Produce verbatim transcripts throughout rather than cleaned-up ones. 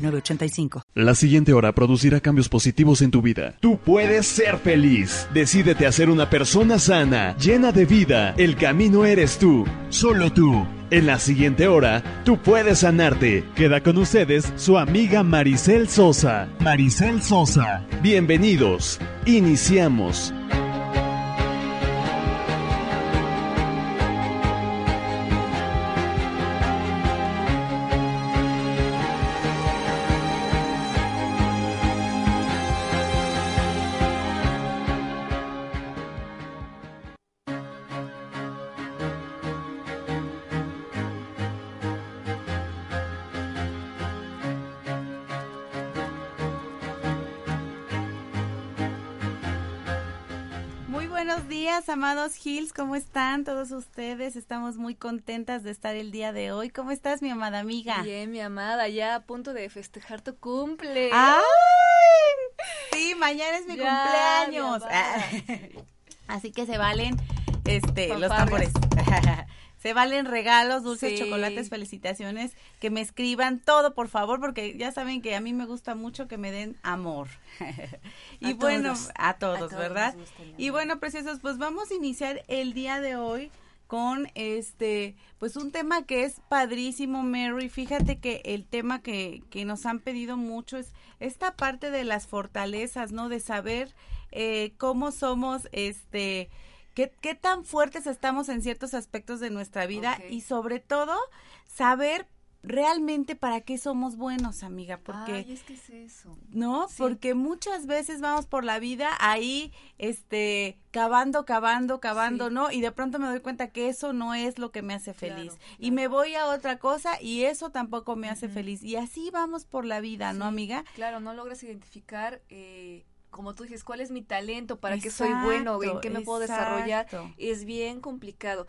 nueve ocho tres. La siguiente hora producirá cambios positivos en tu vida. Tú puedes ser feliz. Decídete a ser una persona sana, llena de vida. El camino eres tú, solo tú. En la siguiente hora, tú puedes sanarte. Queda con ustedes su amiga Maricel Sosa. Maricel Sosa. Bienvenidos. Iniciamos. Amados Hills, ¿cómo están todos ustedes? Estamos muy contentas de estar el día de hoy. ¿Cómo estás, mi amada amiga? Bien, mi amada, ya a punto de festejar tu cumple. ¡Ay! Sí, mañana es mi ya, cumpleaños. Mi Así que se valen este, los tambores. Se valen regalos, dulces, sí, chocolates, felicitaciones, que me escriban todo, por favor, porque ya saben que a mí me gusta mucho que me den amor. Y a bueno, todos, a, todos, a todos, ¿verdad? Y bueno, preciosos, pues vamos a iniciar el día de hoy con este, pues un tema que es padrísimo, Mary. Fíjate que el tema que, que nos han pedido mucho es esta parte de las fortalezas, ¿no? De saber eh, cómo somos, este... ¿Qué, qué tan fuertes estamos en ciertos aspectos de nuestra vida? Okay. Y sobre todo, saber realmente para qué somos buenos, amiga, porque... Ay, es que es eso. ¿No? Sí. Porque muchas veces vamos por la vida ahí, este, cavando, cavando, cavando, sí, ¿no? Y de pronto me doy cuenta que eso no es lo que me hace feliz. Claro, claro. Y me voy a otra cosa y eso tampoco me uh-huh. hace feliz. Y así vamos por la vida, sí, ¿no, amiga? Claro, no logras identificar... Eh... como tú dices, ¿cuál es mi talento? ¿Para exacto, qué soy bueno? ¿En qué me exacto. puedo desarrollar? Es bien complicado.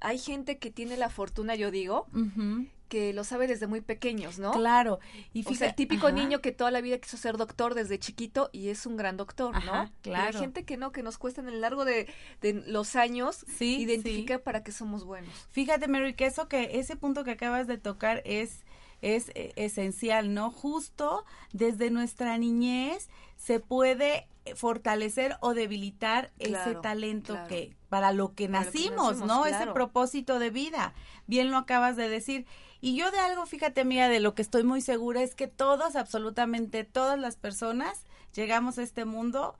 Hay gente que tiene la fortuna, yo digo, uh-huh. que lo sabe desde muy pequeños, ¿no? Claro. Y fíjate, o sea, el típico ajá. niño que toda la vida quiso ser doctor desde chiquito y es un gran doctor, ajá, ¿no? Claro. Pero hay gente que no, que nos cuesta en el largo de, de los años sí, identificar sí. para qué somos buenos. Fíjate, Mary, que eso que ese punto que acabas de tocar es... es esencial, ¿no? Justo desde nuestra niñez se puede fortalecer o debilitar claro, ese talento claro. que para lo que para nacimos, lo que nacimos, ¿no? Claro. Ese propósito de vida. Bien lo acabas de decir. Y yo de algo, fíjate, amiga, de lo que estoy muy segura es que todos, absolutamente todas las personas llegamos a este mundo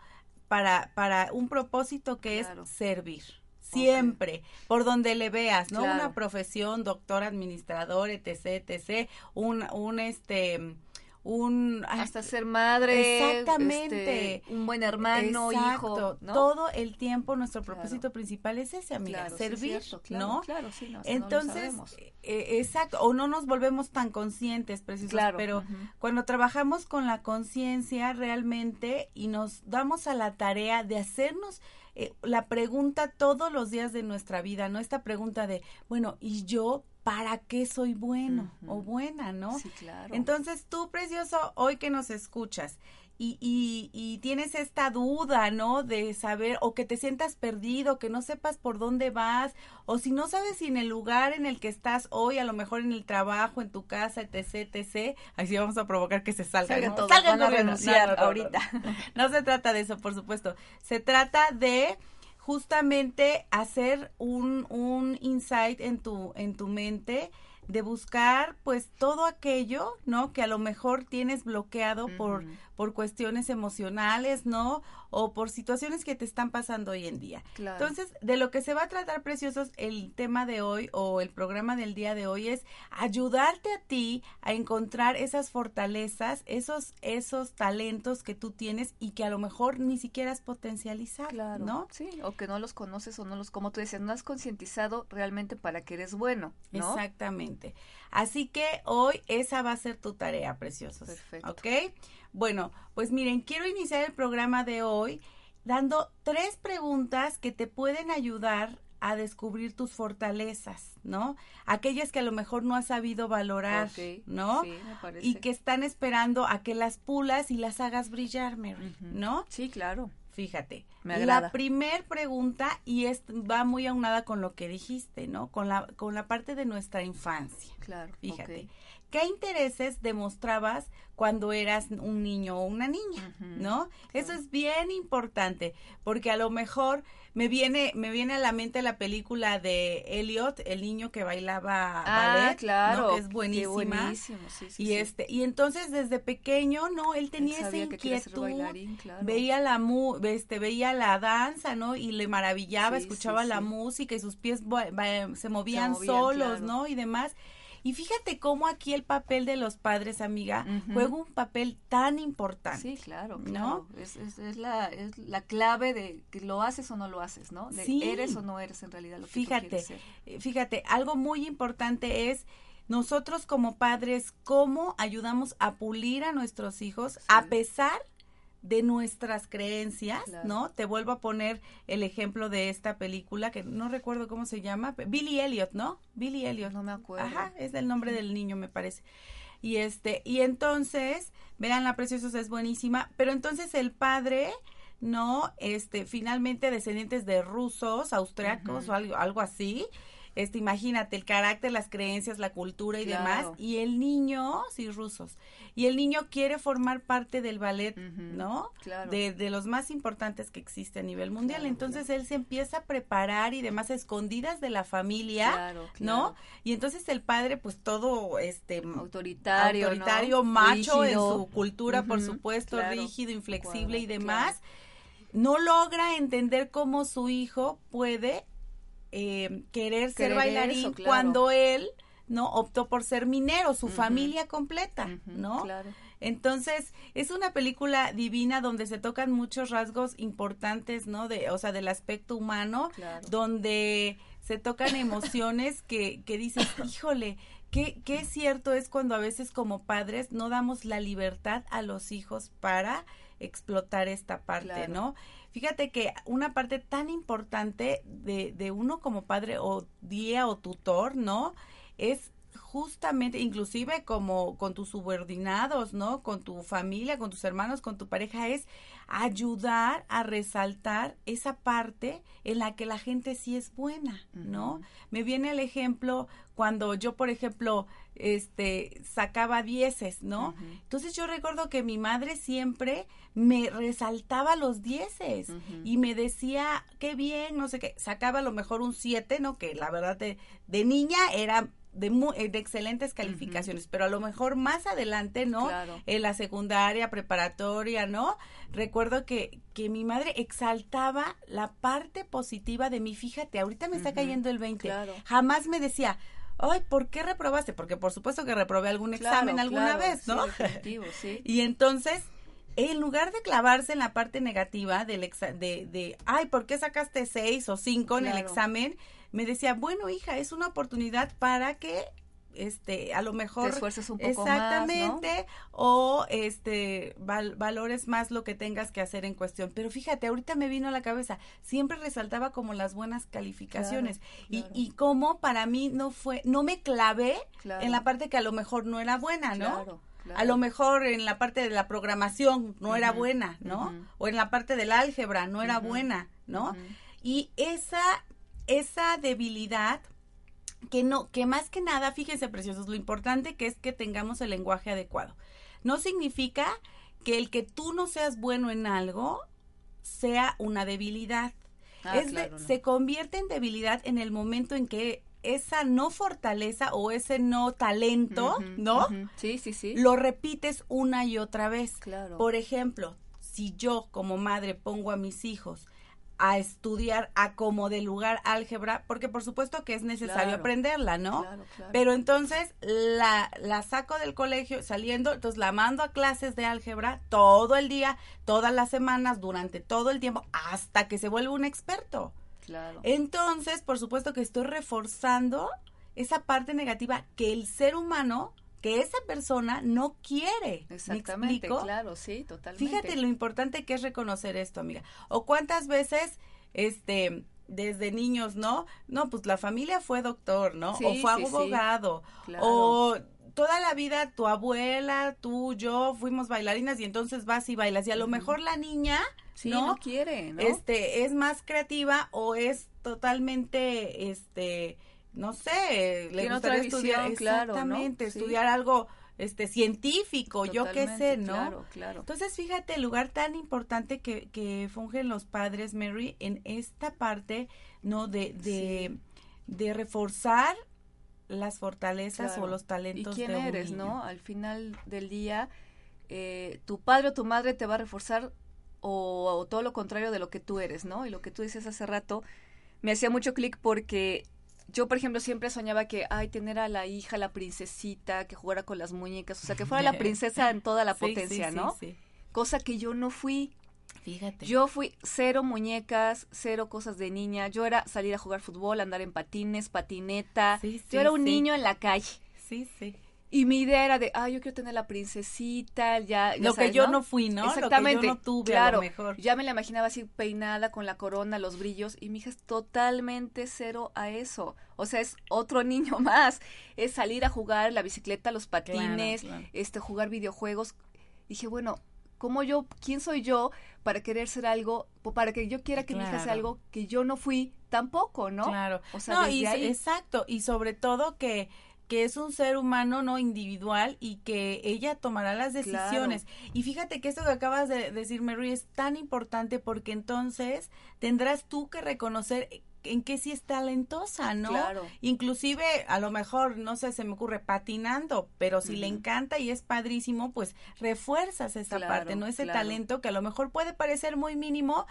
para para un propósito que claro. es servir. Siempre, okay. por donde le veas, ¿no? Claro. Una profesión, doctor, administrador, etcétera, etcétera, un, un, este, un... Hasta ay, ser madre. Exactamente. Este, un buen hermano, exacto, hijo, ¿no? Todo el tiempo nuestro propósito claro. principal es ese, amiga, claro, servir, sí, claro, ¿no? Claro, sí, no, entonces, no eh, exacto, o no nos volvemos tan conscientes, precisos, claro, pero uh-huh. cuando trabajamos con la conciencia realmente y nos damos a la tarea de hacernos... Eh, la pregunta todos los días de nuestra vida, ¿no? Esta pregunta de, bueno, ¿y yo para qué soy bueno uh-huh. o buena, no? Sí, claro. Entonces tú, precioso, hoy que nos escuchas y, y, y tienes esta duda, ¿no? De saber, o que te sientas perdido, que no sepas por dónde vas, o si no sabes si en el lugar en el que estás hoy, a lo mejor en el trabajo, en tu casa, etcétera, etcétera, así vamos a provocar que se salgan, salgan ¿no? todos, salgan van a renunciar no, no, no, ahorita. No, no, no. No se trata de eso, por supuesto. Se trata de justamente hacer un, un insight en tu, en tu mente, de buscar pues todo aquello, ¿no? Que a lo mejor tienes bloqueado uh-huh. por, por cuestiones emocionales, ¿no? O por situaciones que te están pasando hoy en día. Claro. Entonces, de lo que se va a tratar, preciosos, el tema de hoy o el programa del día de hoy es ayudarte a ti a encontrar esas fortalezas, esos, esos talentos que tú tienes y que a lo mejor ni siquiera has potencializado, claro, ¿no? Sí, o que no los conoces o no los, como tú decías, no has concientizado realmente para que eres bueno, ¿no? Exactamente. mente. Así que hoy esa va a ser tu tarea, preciosos. Perfecto. ¿Ok? Bueno, pues miren, quiero iniciar el programa de hoy dando tres preguntas que te pueden ayudar a descubrir tus fortalezas, ¿no? Aquellas que a lo mejor no has sabido valorar, okay, ¿no? Sí, me parece. Y que están esperando a que las pulas y las hagas brillar, Mary, uh-huh. ¿no? Sí, claro. Fíjate, me agrada. La primer pregunta, y es, va muy aunada con lo que dijiste, ¿no? Con la, con la parte de nuestra infancia. Claro. Fíjate, okay. ¿Qué intereses demostrabas cuando eras un niño o una niña, uh-huh, ¿no? Claro. Eso es bien importante, porque a lo mejor me viene, me viene a la mente la película de Elliot, el niño que bailaba ah, ballet, claro, ¿no? Es buenísima. Qué buenísimo, sí, sí, y sí. este, y entonces desde pequeño, no, él tenía él esa inquietud, bailarín, claro. veía la mu, este, veía la danza, ¿no? Y le maravillaba, sí, escuchaba sí, la sí. música y sus pies ba- ba- se, movían se movían solos, claro. ¿no? Y demás. Y fíjate cómo aquí el papel de los padres, amiga, uh-huh. juega un papel tan importante. Sí, claro, claro. ¿No? Es, es, es, la, es la clave de que lo haces o no lo haces, ¿no? De sí. eres o no eres en realidad lo que fíjate, tú quieres ser. Fíjate, algo muy importante es nosotros como padres, cómo ayudamos a pulir a nuestros hijos sí. a pesar de nuestras creencias, claro. ¿no? Te vuelvo a poner el ejemplo de esta película, que no recuerdo cómo se llama, Billy Elliot, ¿no? Billy Elliot. No me acuerdo. Ajá, es el nombre del niño, me parece. Y este, y entonces, vean la preciosa, es buenísima, pero entonces el padre, ¿no? Este, finalmente descendientes de rusos, austriacos uh-huh. o algo, algo así, este, imagínate, el carácter, las creencias, la cultura y claro. demás, y el niño, sí, rusos, y el niño quiere formar parte del ballet, uh-huh. ¿no? Claro. De, de los más importantes que existe a nivel mundial, claro, entonces claro. él se empieza a preparar y demás, escondidas de la familia, claro, claro. ¿no? Y entonces el padre, pues, todo, este, autoritario, autoritario, ¿no? macho, rígido. En su cultura, uh-huh. por supuesto, claro. rígido, inflexible claro, y demás, claro. no logra entender cómo su hijo puede Eh, querer, querer ser bailarín eso, claro. cuando él, ¿no? Optó por ser minero, su uh-huh. familia completa, uh-huh, ¿no? Claro. Entonces, es una película divina donde se tocan muchos rasgos importantes, ¿no? De, o sea, del aspecto humano, claro. donde se tocan emociones que, que dices, híjole, qué, qué cierto es cuando a veces como padres no damos la libertad a los hijos para explotar esta parte, claro. ¿no? Fíjate que una parte tan importante de, de uno como padre o guía o tutor, ¿no? Es justamente, inclusive como con tus subordinados, ¿no? Con tu familia, con tus hermanos, con tu pareja, es ayudar a resaltar esa parte en la que la gente sí es buena, ¿no? Uh-huh. Me viene el ejemplo cuando yo, por ejemplo, este, sacaba dieces, ¿no? Uh-huh. Entonces yo recuerdo que mi madre siempre me resaltaba los dieces uh-huh. y me decía, qué bien, no sé qué, sacaba a lo mejor un siete, ¿no? Que la verdad de, de niña era De, mu- de excelentes calificaciones, uh-huh. pero a lo mejor más adelante, ¿no? Claro. En la secundaria, preparatoria, ¿no? Recuerdo que, que mi madre exaltaba la parte positiva de mí. Fíjate, ahorita me está uh-huh. cayendo el veinte. Claro. Jamás me decía, ay, ¿por qué reprobaste? Porque por supuesto que reprobé algún claro, examen alguna claro, vez, ¿no? Sí, definitivo, sí. Y entonces, en lugar de clavarse en la parte negativa del exa- de, de, ay, ¿por qué sacaste seis o cinco claro. en el examen? Me decía, bueno, hija, es una oportunidad para que, este, a lo mejor te esfuerces un poco exactamente, más, ¿no? o este, val, valores más lo que tengas que hacer en cuestión. Pero fíjate, ahorita me vino a la cabeza, siempre resaltaba como las buenas calificaciones claro, y, claro. y como para mí no fue, no me clavé claro. en la parte que a lo mejor no era buena, ¿no? Claro. Claro. A lo mejor en la parte de la programación no uh-huh. era buena, ¿no? Uh-huh. O en la parte del álgebra no era uh-huh. buena, ¿no? Uh-huh. Y esa esa debilidad que no que más que nada, fíjense, preciosos, lo importante que es que tengamos el lenguaje adecuado. No significa que el que tú no seas bueno en algo sea una debilidad. Ah, es claro, de, no. Se convierte en debilidad en el momento en que esa no fortaleza o ese no talento, uh-huh, ¿no? Uh-huh. Sí, sí, sí. Lo repites una y otra vez. Claro. Por ejemplo, si yo como madre pongo a mis hijos a estudiar a como de lugar álgebra, porque por supuesto que es necesario claro, aprenderla, ¿no? Claro, claro. Pero entonces la, la saco del colegio saliendo, entonces la mando a clases de álgebra todo el día, todas las semanas, durante todo el tiempo, hasta que se vuelve un experto. Claro. Entonces, por supuesto que estoy reforzando esa parte negativa que el ser humano, que esa persona no quiere. Exactamente, claro, sí, totalmente. Fíjate lo importante que es reconocer esto, amiga. O cuántas veces, este... desde niños, ¿no? No, pues la familia fue doctor, ¿no? Sí, o fue abogado. Sí, sí. Claro. O toda la vida tu abuela, tú, yo fuimos bailarinas y entonces vas y bailas. Y a lo mejor la niña, sí, ¿no? no quiere, ¿no? Este, es más creativa o es totalmente, este, no sé, le Tiene gustaría estudiar. Visión, exactamente, claro, ¿no? estudiar sí. algo este científico, totalmente, yo qué sé, ¿no? Claro, claro. Entonces, fíjate el lugar tan importante que, que fungen los padres, Mary, en esta parte, ¿no? De, de, sí. de reforzar las fortalezas claro. o los talentos. ¿Y quién de eres, niño? ¿No? Al final del día, eh, tu padre o tu madre te va a reforzar o, o todo lo contrario de lo que tú eres, ¿no? Y lo que tú dices hace rato me hacía mucho clic porque... yo, por ejemplo, siempre soñaba que, ay, tener a la hija, la princesita, que jugara con las muñecas, o sea, que fuera la princesa en toda la sí, potencia, sí, ¿no? Sí, sí. Cosa que yo no fui. Fíjate. Yo fui cero muñecas, cero cosas de niña. Yo era salir a jugar fútbol, andar en patines, patineta. Sí, sí, yo era un sí. niño en la calle. Sí, sí. Y mi idea era de, ay, yo quiero tener la princesita, ya, ya Lo sabes, que yo ¿no? no fui, ¿no? Exactamente. Lo que yo no tuve, claro, a lo mejor. Ya me la imaginaba así peinada, con la corona, los brillos, y mi hija es totalmente cero a eso. O sea, es otro niño más. Es salir a jugar la bicicleta, los patines, claro, claro. este, jugar videojuegos. Dije, bueno, ¿cómo yo, quién soy yo para querer ser algo, para que yo quiera que claro. mi hija sea algo que yo no fui tampoco, ¿no? Claro. O sea, no, desde y, ahí. Exacto, y sobre todo que... que es un ser humano, no individual, y que ella tomará las decisiones. Claro. Y fíjate que esto que acabas de decir, Mary, es tan importante porque entonces tendrás tú que reconocer en qué sí es talentosa, ¿no? Claro. Inclusive, a lo mejor, no sé, se me ocurre, patinando, pero si uh-huh. le encanta y es padrísimo, pues refuerzas esa claro, parte, ¿no? Ese claro. talento que a lo mejor puede parecer muy mínimo,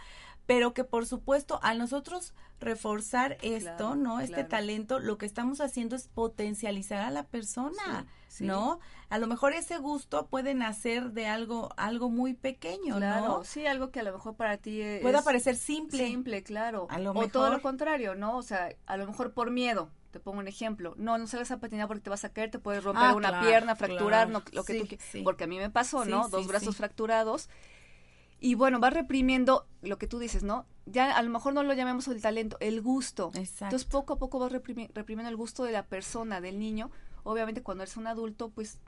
pero que por supuesto a nosotros reforzar esto, claro, ¿no? Este claro. talento, lo que estamos haciendo es potencializar a la persona, sí, sí. ¿no? A lo mejor ese gusto puede nacer de algo algo muy pequeño, claro, ¿no? Sí, algo que a lo mejor para ti es... pueda parecer simple. Simple, claro. A lo mejor. O todo lo contrario, ¿no? O sea, a lo mejor por miedo, te pongo un ejemplo, no, no salgas a patinar porque te vas a caer, te puedes romper ah, una claro, pierna, fracturar, claro. no, lo que sí, tú quieras, sí. porque a mí me pasó, sí, ¿no? Sí, Dos brazos sí. fracturados. Y bueno, va reprimiendo lo que tú dices, ¿no? Ya a lo mejor no lo llamemos el talento, el gusto. Exacto. Entonces poco a poco vas reprimi- reprimiendo el gusto de la persona, del niño. Obviamente cuando eres un adulto, pues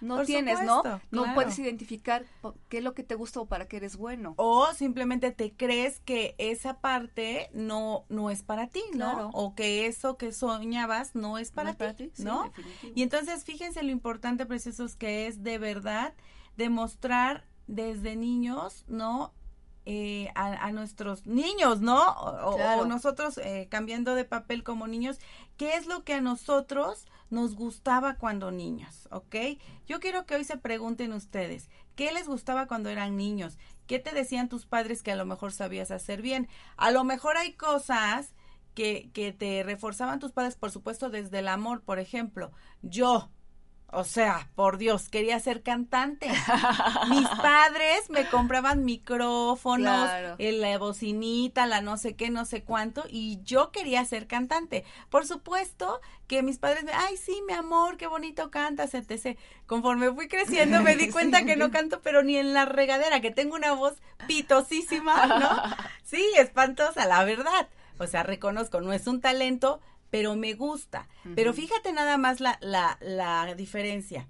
no Por tienes, supuesto, ¿no? Claro. No puedes identificar qué es lo que te gusta o para qué eres bueno. O simplemente te crees que esa parte no no es para ti, ¿no? Claro. O que eso que soñabas no es para, no ti, para ti, ¿no? Sí, definitivo. Y entonces fíjense lo importante, preciosos, que es de verdad demostrar desde niños, ¿no? Eh, a, a nuestros niños, ¿no? O, claro. o nosotros eh, cambiando de papel como niños, ¿qué es lo que a nosotros nos gustaba cuando niños? ¿Ok? Yo quiero que hoy se pregunten ustedes, ¿qué les gustaba cuando eran niños? ¿Qué te decían tus padres que a lo mejor sabías hacer bien? A lo mejor hay cosas que, que te reforzaban tus padres, por supuesto, desde el amor. Por ejemplo, yo... o sea, por Dios, quería ser cantante. Mis padres me compraban micrófonos, claro. la bocinita, la no sé qué, no sé cuánto, y yo quería ser cantante. Por supuesto que mis padres me, ay, sí, mi amor, qué bonito cantas, etcétera. Conforme fui creciendo me di cuenta sí. que no canto, pero ni en la regadera, que tengo una voz pitosísima, ¿no? Sí, espantosa, la verdad. O sea, reconozco, no es un talento, pero me gusta. Uh-huh. Pero fíjate nada más la, la, la diferencia.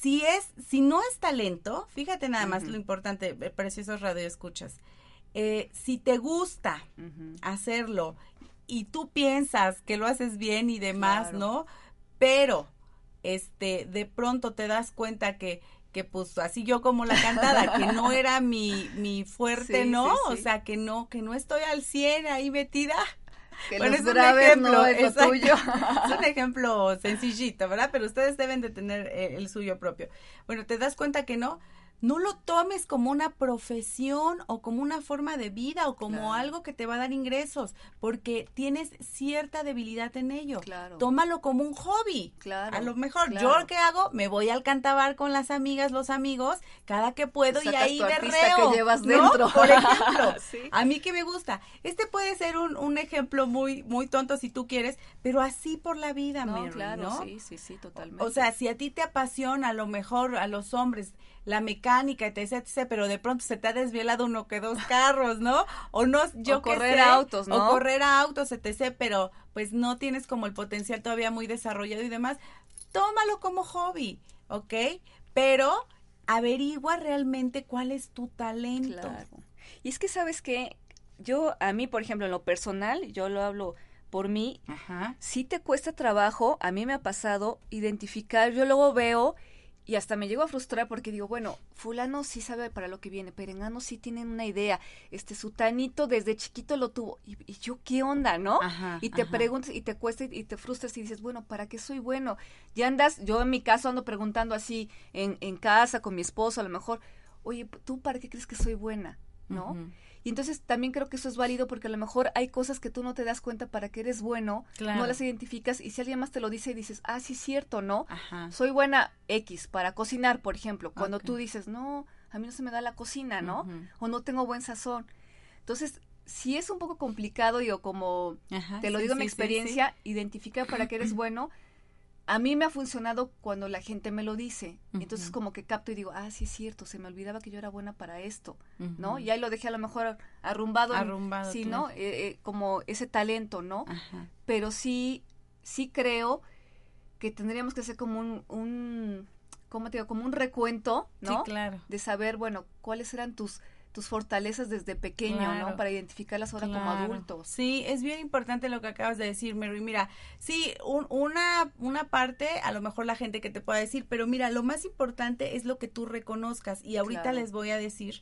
Si es, si no es talento, fíjate nada uh-huh. más lo importante, preciosos radioescuchas. Eh, si te gusta uh-huh. hacerlo y tú piensas que lo haces bien y demás, claro. ¿no? Pero, este, de pronto te das cuenta que, que pues así yo como la cantada, que no era mi, mi fuerte, sí, ¿no? Sí, sí. O sea, que no, que no estoy al cien ahí metida. Que bueno, es un ejemplo, no es, lo tuyo. Es un ejemplo sencillito, ¿verdad? Pero ustedes deben de tener eh, el suyo propio. Bueno, te das cuenta que no, no lo tomes como una profesión o como una forma de vida o como claro. algo que te va a dar ingresos, porque tienes cierta debilidad en ello. Claro. Tómalo como un hobby. Claro. A lo mejor, claro. yo ¿qué hago? Me voy al cantabar con las amigas, los amigos, cada que puedo y ahí berreo, que llevas dentro. ¿No? Por ejemplo, ¿sí? A mí que me gusta. Este puede ser un, un ejemplo muy muy tonto si tú quieres, pero así por la vida, no, Mary, claro, ¿no? Sí, sí, sí, totalmente. O, o sea, si a ti te apasiona, a lo mejor a los hombres, la mecánica, etcétera, etcétera, pero de pronto se te ha desvielado uno que dos carros, ¿no? O no, yo o que correr sé, a autos, ¿no? O correr a autos, etcétera, pero pues no tienes como el potencial todavía muy desarrollado y demás. Tómalo como hobby, ¿ok? Pero averigua realmente cuál es tu talento. Claro. Y es que, ¿sabes qué? Yo, a mí, por ejemplo, en lo personal, yo lo hablo por mí, ajá. sí te cuesta trabajo, a mí me ha pasado identificar, yo luego veo... Y hasta me llego a frustrar porque digo, bueno, fulano sí sabe para lo que viene, perengano sí tienen una idea, este sutanito desde chiquito lo tuvo, y, y yo qué onda, ¿no? Ajá, y te ajá. preguntas y te cuesta y, y te frustras y dices, bueno, ¿para qué soy bueno? Ya andas, yo en mi caso ando preguntando así en, en casa con mi esposo a lo mejor, oye, ¿tú para qué crees que soy buena? ¿No? Uh-huh. Y entonces también creo que eso es válido porque a lo mejor hay cosas que tú no te das cuenta para que eres bueno, claro. no las identificas y si alguien más te lo dice y dices, ah, sí es cierto, ¿no? Ajá. Soy buena X para cocinar, por ejemplo, cuando okay. tú dices, no, a mí no se me da la cocina, ¿no? Uh-huh. O no tengo buen sazón. Entonces, si es un poco complicado, yo como ajá, te lo sí, digo en sí, mi experiencia, sí, sí. identificar para qué eres bueno, a mí me ha funcionado cuando la gente me lo dice, entonces uh-huh. como que capto y digo, ah, sí es cierto, se me olvidaba que yo era buena para esto, uh-huh. ¿no? Y ahí lo dejé a lo mejor arrumbado, arrumbado sí, claro. ¿no? Eh, eh, como ese talento, ¿no? Ajá. Pero sí, sí creo que tendríamos que hacer como un, un, ¿cómo te digo? Como un recuento, ¿no? Sí, claro. De saber, bueno, cuáles eran tus... tus fortalezas desde pequeño, claro. ¿no? Para identificarlas ahora claro. como adultos. Sí, es bien importante lo que acabas de decir, Mary. Mira, sí, un, una, una parte, a lo mejor la gente que te pueda decir, pero mira, lo más importante es lo que tú reconozcas. Y ahorita claro. les voy a decir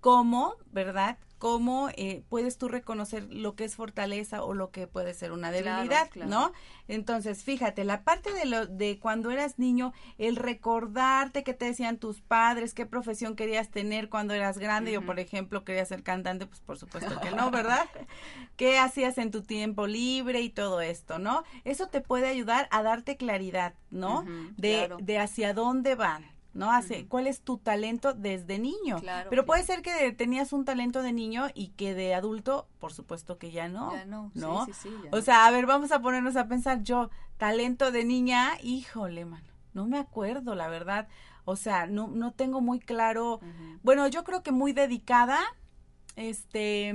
cómo, ¿verdad?, cómo eh, puedes tú reconocer lo que es fortaleza o lo que puede ser una debilidad, claro, claro. ¿no? Entonces, fíjate, la parte de lo de cuando eras niño, el recordarte qué te decían tus padres, qué profesión querías tener cuando eras grande. Uh-huh. Yo, por ejemplo, quería ser cantante, pues por supuesto que no, ¿verdad? ¿Qué hacías en tu tiempo libre y todo esto, no? Eso te puede ayudar a darte claridad, ¿no? Uh-huh, de, claro. de hacia dónde van. ¿No? Hace, uh-huh. ¿Cuál es tu talento desde niño? Claro, pero claro. puede ser que de, tenías un talento de niño y que de adulto, por supuesto que ya no. Ya no, ¿no? Sí, sí, sí, ya o no. sea, a ver, vamos a ponernos a pensar, yo, talento de niña, híjole, mano, no me acuerdo, la verdad. O sea, no, no tengo muy claro, uh-huh. bueno, yo creo que muy dedicada, este...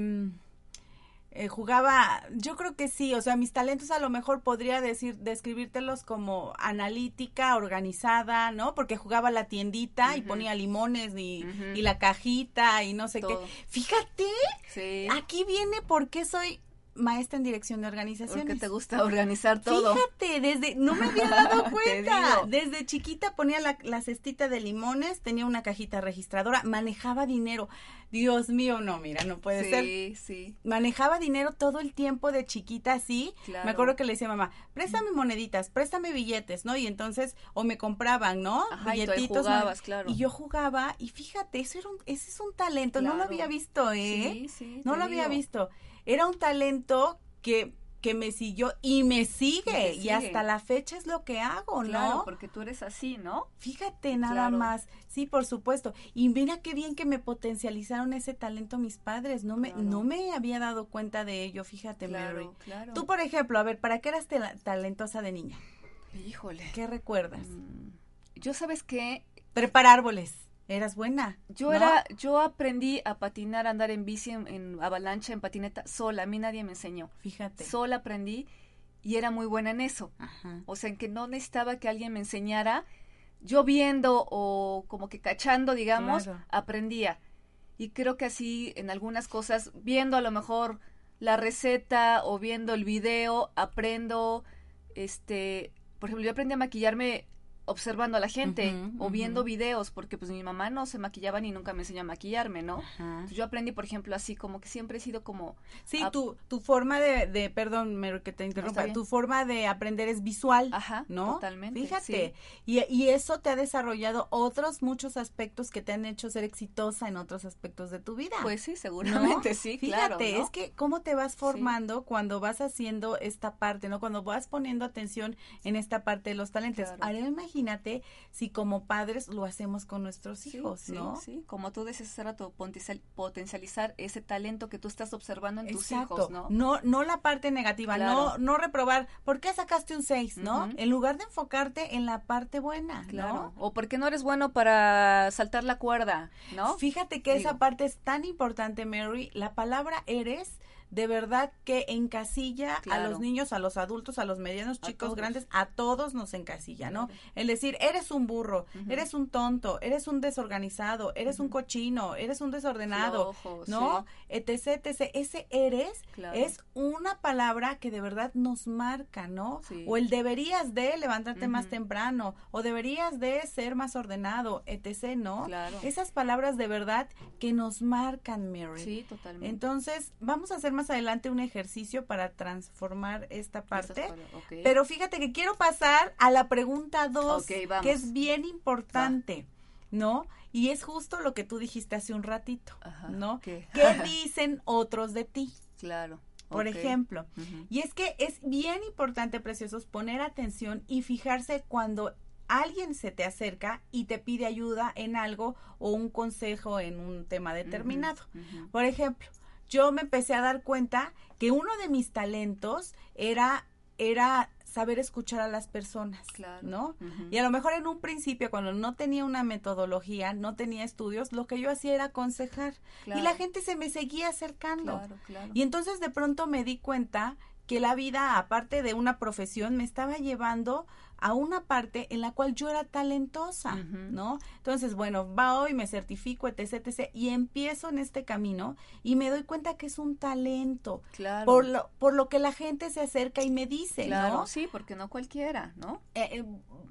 Eh, jugaba, yo creo que sí, o sea, mis talentos a lo mejor podría decir, describírtelos como analítica, organizada, ¿no? Porque jugaba la tiendita uh-huh. y ponía limones y, uh-huh. y la cajita y no sé todo. Qué. Fíjate, sí. aquí viene por qué soy maestra en dirección de organizaciones. Porque te gusta organizar todo. Fíjate, desde, no me había dado cuenta, desde chiquita ponía la, la cestita de limones, tenía una cajita registradora, manejaba dinero. Dios mío, no, mira, no puede sí, ser. Sí, sí. Manejaba dinero todo el tiempo de chiquita, así. Claro. Me acuerdo que le decía a mamá, préstame moneditas, préstame billetes, ¿no? Y entonces, o me compraban, ¿no? Ajá, billetitos. Y tú ahí jugabas, claro. Y yo jugaba, y fíjate, eso era un, ese es un talento, claro. no lo había visto, ¿eh? Sí, sí. No lo digo. había visto. Era un talento que, que me siguió y me sigue, me sigue, y hasta la fecha es lo que hago, ¿no? Claro, porque tú eres así, ¿no? Fíjate, nada claro. más. Sí, por supuesto. Y mira qué bien que me potencializaron ese talento mis padres. No me claro. no me había dado cuenta de ello, fíjate, claro, Mary. Claro. Tú, por ejemplo, a ver, ¿para qué eras tela- talentosa de niña? Híjole. ¿Qué recuerdas? Mm, yo, ¿sabes qué? Trepar árboles. Eras buena. Yo ¿no? era, yo aprendí a patinar, a andar en bici, en, en avalancha, en patineta, sola. A mí nadie me enseñó. Fíjate. Sola aprendí y era muy buena en eso. Ajá. O sea, en que no necesitaba que alguien me enseñara. Yo viendo o como que cachando, digamos, claro. aprendía. Y creo que así en algunas cosas, viendo a lo mejor la receta o viendo el video, aprendo. Este, por ejemplo, yo aprendí a maquillarme observando a la gente uh-huh, o viendo uh-huh. videos, porque pues mi mamá no se maquillaba ni nunca me enseñó a maquillarme, ¿no? Uh-huh. Yo aprendí, por ejemplo, así como que siempre he sido como... Sí, a... tu, tu forma de, de perdón, Mero, que te interrumpa, tu forma de aprender es visual, ajá, ¿no? Totalmente. Fíjate, sí. y, y eso te ha desarrollado otros muchos aspectos que te han hecho ser exitosa en otros aspectos de tu vida. Pues sí, seguramente, ¿no? Sí, claro. Fíjate, ¿no? Es que cómo te vas formando sí. cuando vas haciendo esta parte, ¿no? Cuando vas poniendo atención en esta parte de los talentos. Claro. Ahora imagínate si como padres lo hacemos con nuestros sí, hijos, ¿no? Sí, sí, como tú decías hace rato, potencializar ese talento que tú estás observando en exacto. tus hijos, ¿no? No, no la parte negativa, claro. no, no reprobar, ¿por qué sacaste un seis, uh-huh. no? En lugar de enfocarte en la parte buena, claro. ¿no? O ¿por qué no eres bueno para saltar la cuerda, no? Fíjate que Digo. esa parte es tan importante, Mary, la palabra eres... de verdad que encasilla claro. a los niños, a los adultos, a los medianos, chicos, a grandes, a todos nos encasilla, ¿no? Claro. El decir, eres un burro, uh-huh. eres un tonto, eres un desorganizado, eres uh-huh. un cochino, eres un desordenado, flojo, ¿no? Sí. Etc, etc. Ese eres claro. es una palabra que de verdad nos marca, ¿no? Sí. O el deberías de levantarte uh-huh. más temprano, o deberías de ser más ordenado, etcétera, ¿no? Claro. Esas palabras de verdad que nos marcan, Mary. Sí, totalmente. Entonces, vamos a hacer más adelante un ejercicio para transformar esta parte, es para, okay. pero fíjate que quiero pasar a la pregunta dos, okay, que es bien importante, Va. ¿no? Y es justo lo que tú dijiste hace un ratito, Ajá, ¿no? Okay. ¿Qué dicen otros de ti? Claro. Por okay. ejemplo, uh-huh. y es que es bien importante, preciosos, poner atención y fijarse cuando alguien se te acerca y te pide ayuda en algo o un consejo en un tema determinado. Uh-huh, uh-huh. Por ejemplo, yo me empecé a dar cuenta que uno de mis talentos era, era saber escuchar a las personas, claro. ¿no? Uh-huh. Y a lo mejor en un principio, cuando no tenía una metodología, no tenía estudios, lo que yo hacía era aconsejar. Claro. Y la gente se me seguía acercando. Claro, claro. Y entonces de pronto me di cuenta que la vida, aparte de una profesión, me estaba llevando a una parte en la cual yo era talentosa, uh-huh. ¿no? Entonces, bueno, va hoy, me certifico, etcétera, etcétera, y empiezo en este camino y me doy cuenta que es un talento. Claro. Por lo, por lo que la gente se acerca y me dice, claro, ¿no? Claro, sí, porque no cualquiera, ¿no? Eh, eh,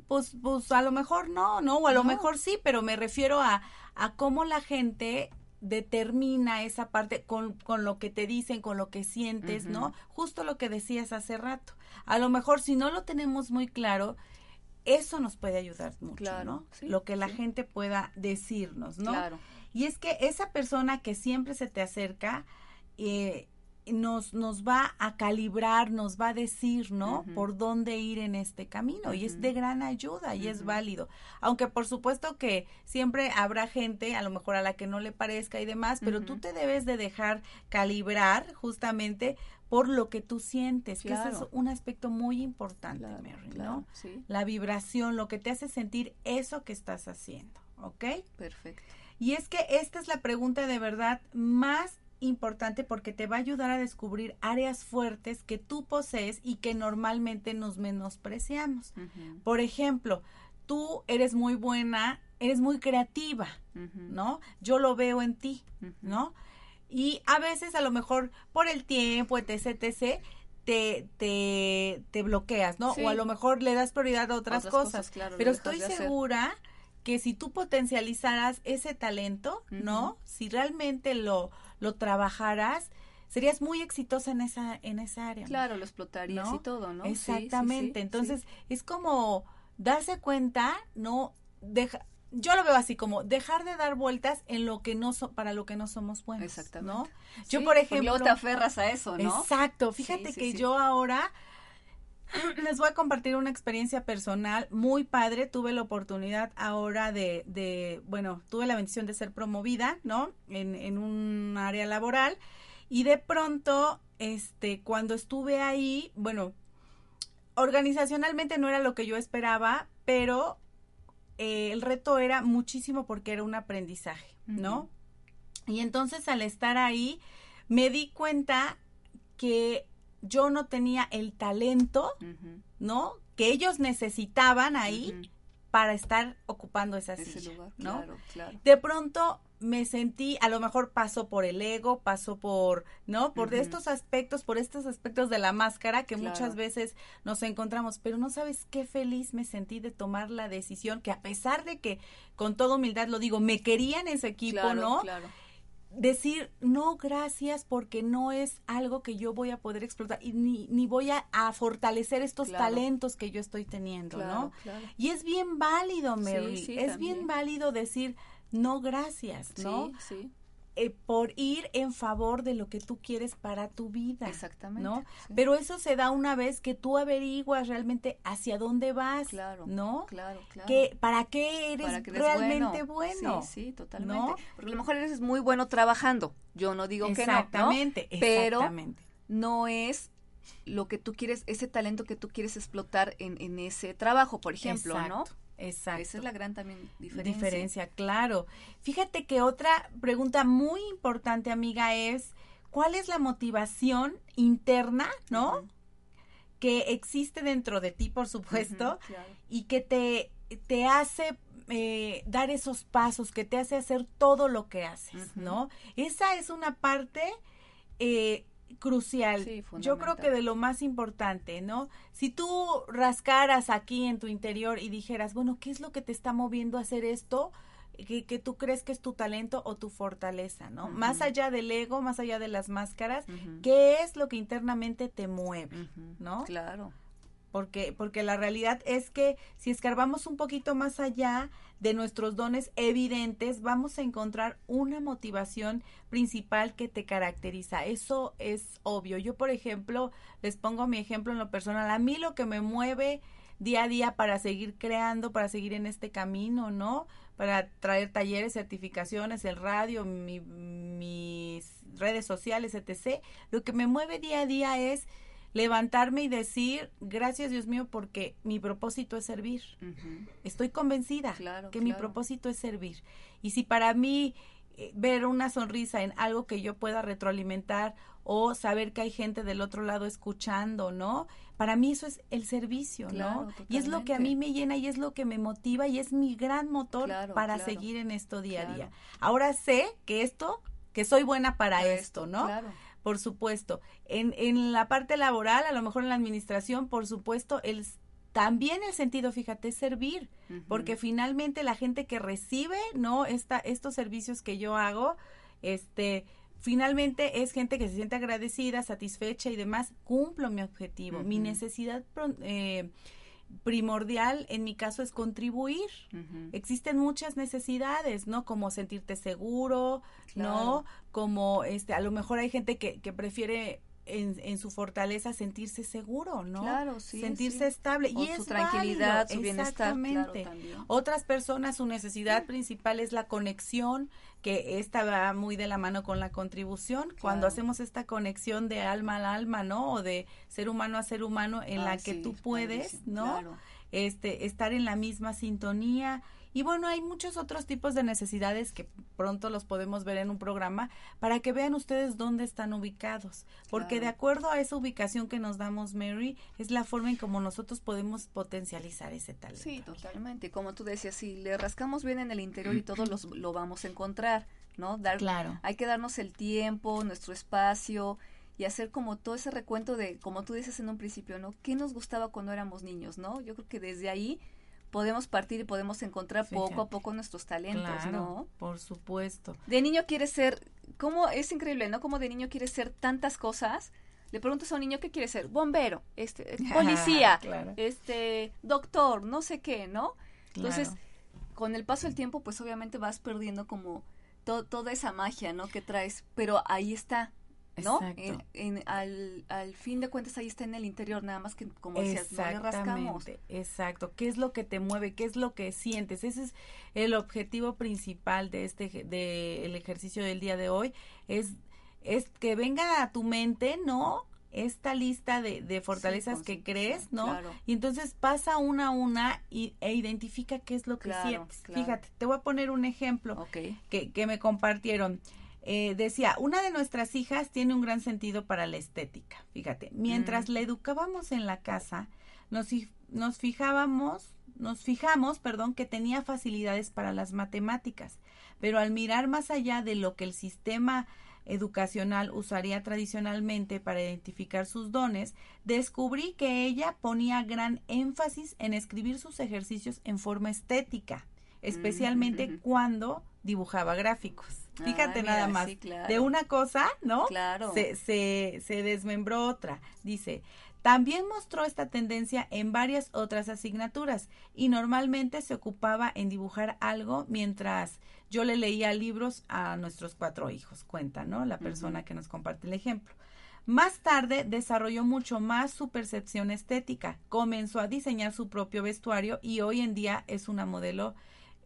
pues, pues a lo mejor no, ¿no? O a no. lo mejor sí, pero me refiero a, a cómo la gente determina esa parte con, con lo que te dicen, con lo que sientes, uh-huh. ¿no? Justo lo que decías hace rato. A lo mejor si no lo tenemos muy claro, eso nos puede ayudar mucho, claro, ¿no? Sí, lo que la sí. gente pueda decirnos, ¿no? Claro. Y es que esa persona que siempre se te acerca, eh, nos, nos va a calibrar, nos va a decir, ¿no? Uh-huh. Por dónde ir en este camino, uh-huh. y es de gran ayuda, y uh-huh. es válido, aunque por supuesto que siempre habrá gente, a lo mejor a la que no le parezca y demás, pero uh-huh. tú te debes de dejar calibrar justamente por lo que tú sientes, claro. que ese es un aspecto muy importante, claro, Mary, claro, ¿no? Sí. La vibración, lo que te hace sentir eso que estás haciendo, ¿ok? Perfecto. Y es que esta es la pregunta de verdad más importante porque te va a ayudar a descubrir áreas fuertes que tú posees y que normalmente nos menospreciamos. Uh-huh. Por ejemplo, tú eres muy buena, eres muy creativa, uh-huh. ¿no? Yo lo veo en ti, uh-huh. ¿no? Y a veces, a lo mejor, por el tiempo, etc, etc, te, te, te bloqueas, ¿no? Sí. O a lo mejor le das prioridad a otras, otras cosas. cosas claro, pero estoy segura que si tú potencializaras ese talento, uh-huh. ¿no? Si realmente lo lo trabajarás, serías muy exitosa en esa en esa área. Claro, lo explotarías, ¿no? Y todo, ¿no? Exactamente. Sí, sí, sí, entonces, sí. es como darse cuenta, no deja, yo lo veo así como dejar de dar vueltas en lo que no so, para lo que no somos buenos, exactamente. ¿no? Yo, sí, por ejemplo, luego te aferras a eso, ¿no? Exacto. Fíjate sí, sí, que sí. yo ahora les voy a compartir una experiencia personal muy padre. Tuve la oportunidad ahora de, de bueno, tuve la bendición de ser promovida, ¿no? En, en un área laboral. Y de pronto, este, cuando estuve ahí, bueno, organizacionalmente no era lo que yo esperaba, pero eh, el reto era muchísimo porque era un aprendizaje, ¿no? Uh-huh. Y entonces al estar ahí, me di cuenta que yo no tenía el talento, uh-huh. ¿no? Que ellos necesitaban ahí uh-huh. para estar ocupando esa Ese silla, lugar, ¿no? Claro, claro. De pronto me sentí, a lo mejor pasó por el ego, pasó por, ¿no? Por uh-huh. de estos aspectos, por estos aspectos de la máscara que claro. muchas veces nos encontramos, pero no sabes qué feliz me sentí de tomar la decisión, que a pesar de que, con toda humildad lo digo, me querían ese equipo, claro, ¿no? Claro. Decir, no, gracias, porque no es algo que yo voy a poder explotar y ni, ni voy a, a fortalecer estos claro. talentos que yo estoy teniendo, claro, ¿no? Claro. Y es bien válido, Mary, sí, sí, es también. bien válido decir, no, gracias, ¿no? Sí, sí. Eh, por ir en favor de lo que tú quieres para tu vida. Exactamente. ¿No? Sí. Pero eso se da una vez que tú averiguas realmente hacia dónde vas, claro, ¿no? Claro, claro. Que, ¿para qué eres, para que eres realmente bueno? bueno. Sí, sí, totalmente. ¿No? Porque a lo mejor eres muy bueno trabajando. Yo no digo que no, ¿no? Exactamente, exactamente. Pero no es lo que tú quieres, ese talento que tú quieres explotar en, en ese trabajo, por ejemplo, exacto. ¿no? Exacto. Esa es la gran también diferencia. Diferencia, claro. Fíjate que otra pregunta muy importante, amiga, es ¿cuál es la motivación interna, no? Uh-huh. Que existe dentro de ti, por supuesto, uh-huh, claro. y que te, te hace eh, dar esos pasos, que te hace hacer todo lo que haces, uh-huh. ¿no? Esa es una parte eh, crucial. Sí, yo creo que de lo más importante, ¿no? Si tú rascaras aquí en tu interior y dijeras, bueno, ¿qué es lo que te está moviendo a hacer esto? Que, que tú crees que es tu talento o tu fortaleza, ¿no? Uh-huh. Más allá del ego, más allá de las máscaras, uh-huh. ¿qué es lo que internamente te mueve, uh-huh. no? Claro. Porque, porque la realidad es que si escarbamos un poquito más allá de nuestros dones evidentes, vamos a encontrar una motivación principal que te caracteriza. Eso es obvio. Yo, por ejemplo, les pongo mi ejemplo en lo personal. A mí lo que me mueve día a día para seguir creando, para seguir en este camino, ¿no? Para traer talleres, certificaciones, el radio, mi, mis redes sociales, etcétera. Lo que me mueve día a día es levantarme y decir, gracias Dios mío, porque mi propósito es servir. Uh-huh. Estoy convencida claro, que claro. mi propósito es servir. Y si para mí eh, ver una sonrisa en algo que yo pueda retroalimentar o saber que hay gente del otro lado escuchando, ¿no? Para mí eso es el servicio, claro, ¿no? Totalmente. Y es lo que a mí me llena y es lo que me motiva y es mi gran motor claro, para claro. seguir en esto día claro. a día. Ahora sé que esto, que soy buena para claro, esto, ¿no? Claro. Por supuesto, en, en la parte laboral, a lo mejor en la administración, por supuesto, el, también el sentido, fíjate, es servir, uh-huh. porque finalmente la gente que recibe, ¿no? Esta, estos servicios que yo hago, este, finalmente es gente que se siente agradecida, satisfecha y demás, cumplo mi objetivo, uh-huh. mi necesidad pro, eh, primordial en mi caso es contribuir. Uh-huh. Existen muchas necesidades, ¿no? Como sentirte seguro, claro. ¿no? Como este, a lo mejor hay gente que, que prefiere en, en su fortaleza sentirse seguro, ¿no? Claro, sí. Sentirse sí. estable. O y su es tranquilidad, válido. Su bienestar. Exactamente. Claro, otras personas, su necesidad sí. principal es la conexión, que esta va muy de la mano con la contribución. Claro. Cuando hacemos esta conexión de alma al alma, ¿no? O de ser humano a ser humano, en ah, la que sí, tú puedes, ¿no? Claro. Este, estar en la misma sintonía. Y bueno, hay muchos otros tipos de necesidades que pronto los podemos ver en un programa para que vean ustedes dónde están ubicados. Porque claro. de acuerdo a esa ubicación que nos damos, Mary, es la forma en como nosotros podemos potencializar ese talento. Sí, totalmente. Como tú decías, si le rascamos bien en el interior y todo los, lo vamos a encontrar, ¿no? Dar, claro. Hay que darnos el tiempo, nuestro espacio y hacer como todo ese recuento de, como tú dices en un principio, ¿no? ¿Qué nos gustaba cuando éramos niños, no? Yo creo que desde ahí podemos partir y podemos encontrar fíjate. Poco a poco nuestros talentos, claro, ¿no? Por supuesto. De niño quieres ser, ¿cómo? Es increíble, ¿no? Como de niño quieres ser tantas cosas. Le preguntas a un niño, ¿qué quiere ser? Bombero, este, policía, claro. este, doctor, no sé qué, ¿no? Claro. Entonces, con el paso del tiempo, pues obviamente vas perdiendo como to- toda esa magia, ¿no? Que traes, pero ahí está. ¿No? En, en, al, al fin de cuentas ahí está en el interior, nada más que como decías, no le rascamos. Exacto, ¿qué es lo que te mueve? ¿Qué es lo que sientes? Ese es el objetivo principal de este de el ejercicio del día de hoy, es, es que venga a tu mente, ¿no? Esta lista de, de fortalezas sí, que crees, ¿no? Claro. Y entonces pasa una a una y, e identifica qué es lo que claro, sientes. Claro. Fíjate, te voy a poner un ejemplo okay. que, que me compartieron. Eh, decía, una de nuestras hijas tiene un gran sentido para la estética, fíjate, mientras mm. la educábamos en la casa, nos, nos fijábamos, nos fijamos, perdón, que tenía facilidades para las matemáticas, pero al mirar más allá de lo que el sistema educacional usaría tradicionalmente para identificar sus dones, descubrí que ella ponía gran énfasis en escribir sus ejercicios en forma estética, especialmente mm-hmm. cuando dibujaba gráficos. Fíjate, ah, mira, nada más, sí, claro. De una cosa, ¿no? Claro. Se, se, se desmembró otra. Dice, también mostró esta tendencia en varias otras asignaturas y normalmente se ocupaba en dibujar algo mientras yo le leía libros a nuestros cuatro hijos, cuenta, ¿no? La persona uh-huh. que nos comparte el ejemplo. Más tarde desarrolló mucho más su percepción estética, comenzó a diseñar su propio vestuario y hoy en día es una modelo,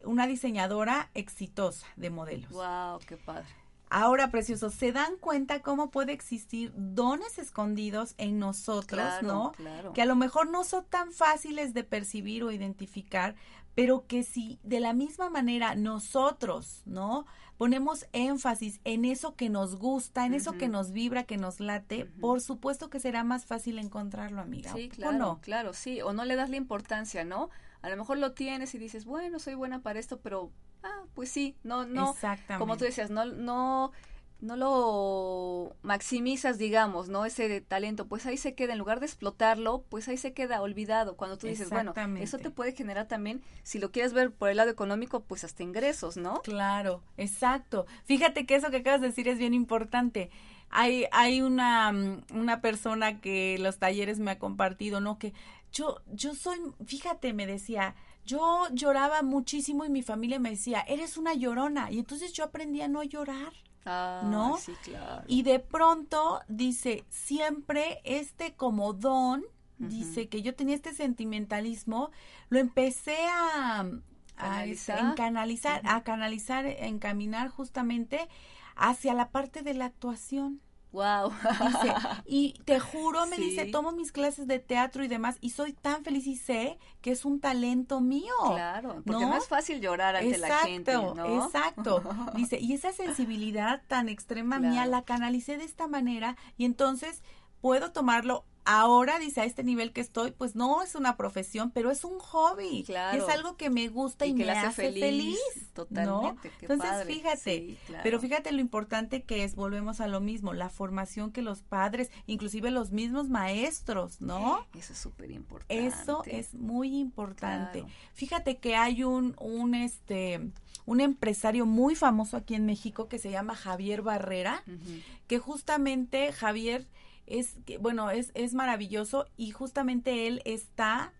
una diseñadora exitosa de modelos. ¡Wow! ¡Qué padre! Ahora, precioso, ¿se dan cuenta cómo puede existir dones escondidos en nosotros, claro, no? Claro. Que a lo mejor no son tan fáciles de percibir o identificar, pero que si de la misma manera nosotros, ¿no? Ponemos énfasis en eso que nos gusta, en uh-huh. eso que nos vibra, que nos late, uh-huh. por supuesto que será más fácil encontrarlo, amiga. Sí, claro, ¿o no? Claro, sí, o no le das la importancia, ¿no? A lo mejor lo tienes y dices, bueno, soy buena para esto, pero... Ah, pues sí, no, no, como tú decías, no, no, no lo maximizas, digamos, ¿no? Ese talento, pues ahí se queda, en lugar de explotarlo, pues ahí se queda olvidado. Cuando tú dices, bueno, eso te puede generar también, si lo quieres ver por el lado económico, pues hasta ingresos, ¿no? Claro, exacto. Fíjate que eso que acabas de decir es bien importante. Hay, hay una, una persona que los talleres me ha compartido, ¿no? Que yo, yo soy, fíjate, me decía... Yo lloraba muchísimo y mi familia me decía, eres una llorona. Y entonces yo aprendí a no llorar, ah, ¿no? Sí, claro. Y de pronto, dice, siempre este como don, uh-huh. dice que yo tenía este sentimentalismo, lo empecé a... ¿Canalizar? A, en canalizar, uh-huh. a canalizar, encaminar justamente hacia la parte de la actuación. Wow. Dice, y te juro, me sí. dice, tomo mis clases de teatro y demás, y soy tan feliz y sé que es un talento mío. Claro, porque no, no es fácil llorar ante exacto, la gente, ¿no? Exacto, dice, y esa sensibilidad tan extrema claro. mía la canalicé de esta manera, y entonces puedo tomarlo ahora, dice, a este nivel que estoy, pues no es una profesión, pero es un hobby. Claro. Es algo que me gusta y, y que me hace, hace feliz. feliz totalmente. ¿No? Qué Entonces, padre. Fíjate, sí, claro. pero fíjate lo importante que es, volvemos a lo mismo, la formación que los padres, inclusive los mismos maestros, ¿no? Eso es súper importante. Eso es muy importante. Claro. Fíjate que hay un, un, este, un empresario muy famoso aquí en México que se llama Javier Barrera, uh-huh. que justamente Javier... Es que, bueno, es, es maravilloso y justamente él está,